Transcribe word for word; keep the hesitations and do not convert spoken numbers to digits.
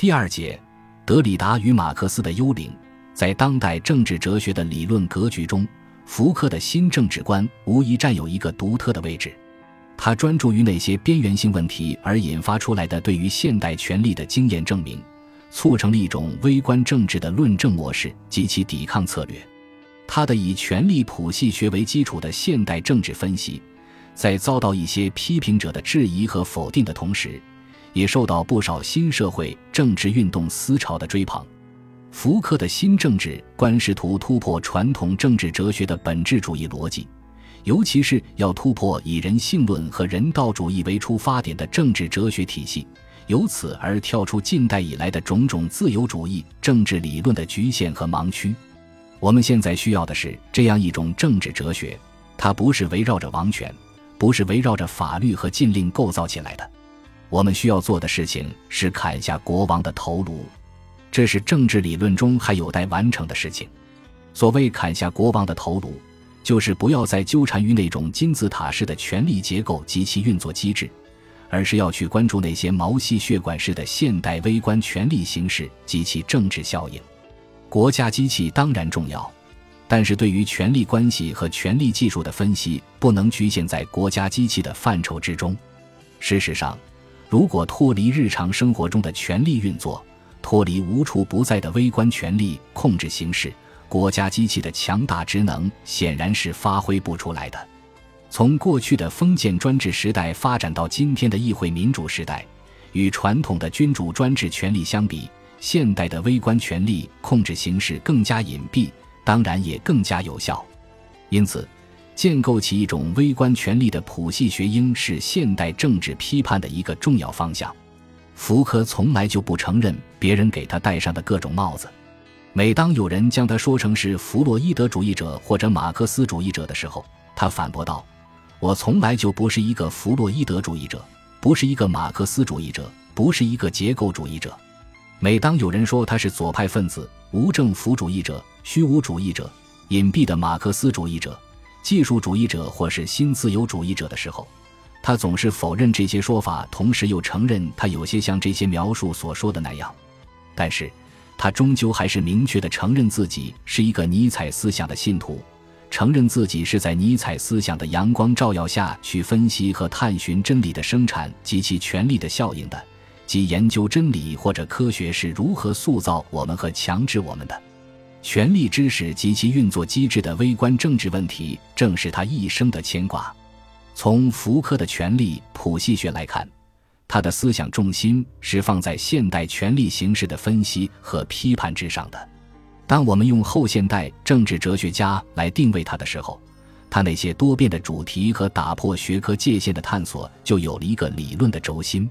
第二节，德里达与马克思的幽灵。在当代政治哲学的理论格局中，福柯的新政治观无疑占有一个独特的位置。他专注于那些边缘性问题而引发出来的对于现代权力的经验证明，促成了一种微观政治的论证模式及其抵抗策略。他的以权力谱系学为基础的现代政治分析，在遭到一些批评者的质疑和否定的同时，也受到不少新社会政治运动思潮的追捧。福柯的新政治观试图突破传统政治哲学的本质主义逻辑，尤其是要突破以人性论和人道主义为出发点的政治哲学体系，由此而跳出近代以来的种种自由主义政治理论的局限和盲区。我们现在需要的是这样一种政治哲学，它不是围绕着王权，不是围绕着法律和禁令构造起来的。我们需要做的事情是砍下国王的头颅，这是政治理论中还有待完成的事情。所谓砍下国王的头颅，就是不要再纠缠于那种金字塔式的权力结构及其运作机制，而是要去关注那些毛细血管式的现代微观权力形式及其政治效应。国家机器当然重要，但是对于权力关系和权力技术的分析不能局限在国家机器的范畴之中。事实上，如果脱离日常生活中的权力运作，脱离无处不在的微观权力控制形式，国家机器的强大职能显然是发挥不出来的。从过去的封建专制时代发展到今天的议会民主时代，与传统的君主专制权力相比，现代的微观权力控制形式更加隐蔽，当然也更加有效。因此，建构起一种微观权力的谱系学应是现代政治批判的一个重要方向。福柯从来就不承认别人给他戴上的各种帽子。每当有人将他说成是弗洛伊德主义者或者马克思主义者的时候，他反驳道：我从来就不是一个弗洛伊德主义者，不是一个马克思主义者，不是一个结构主义者。每当有人说他是左派分子、无政府主义者、虚无主义者、隐蔽的马克思主义者、技术主义者或是新自由主义者的时候，他总是否认这些说法，同时又承认他有些像这些描述所说的那样。但是他终究还是明确地承认自己是一个尼采思想的信徒，承认自己是在尼采思想的阳光照耀下去分析和探寻真理的生产及其权力的效应的，即研究真理或者科学是如何塑造我们和强制我们的。权力知识及其运作机制的微观政治问题正是他一生的牵挂。从福柯的权力谱系学来看，他的思想重心是放在现代权力形式的分析和批判之上的。当我们用后现代政治哲学家来定位他的时候，他那些多变的主题和打破学科界限的探索就有了一个理论的轴心。